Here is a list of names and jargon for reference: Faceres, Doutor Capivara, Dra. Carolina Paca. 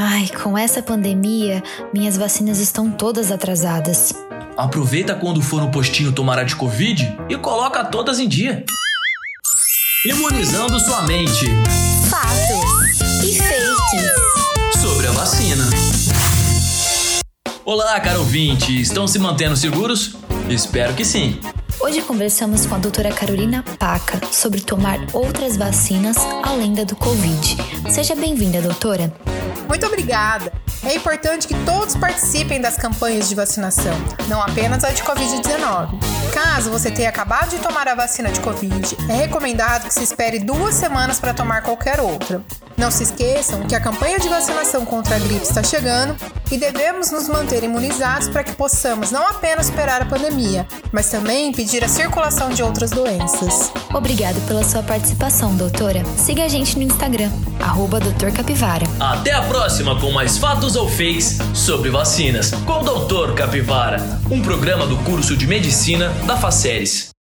Ai, com essa pandemia, minhas vacinas estão todas atrasadas. Aproveita quando for no postinho tomar a de Covid e coloca todas em dia. Imunizando sua mente. Fatos e fakes sobre a vacina. Olá, caro ouvinte. Estão se mantendo seguros? Espero que sim. Hoje conversamos com a doutora Carolina Paca sobre tomar outras vacinas além da do Covid. Seja bem-vinda, doutora. Muito obrigada. É importante que todos participem das campanhas de vacinação, não apenas a de Covid-19. Caso você tenha acabado de tomar a vacina de Covid, é recomendado que se espere 2 semanas para tomar qualquer outra. Não se esqueçam que a campanha de vacinação contra a gripe está chegando e devemos nos manter imunizados para que possamos não apenas superar a pandemia, mas também impedir a circulação de outras doenças. Obrigado pela sua participação, doutora. Siga a gente no Instagram, @Dr. Capivara. Até a próxima com mais fatos ou fakes sobre vacinas com o Doutor Capivara, um programa do curso de Medicina da Faceres.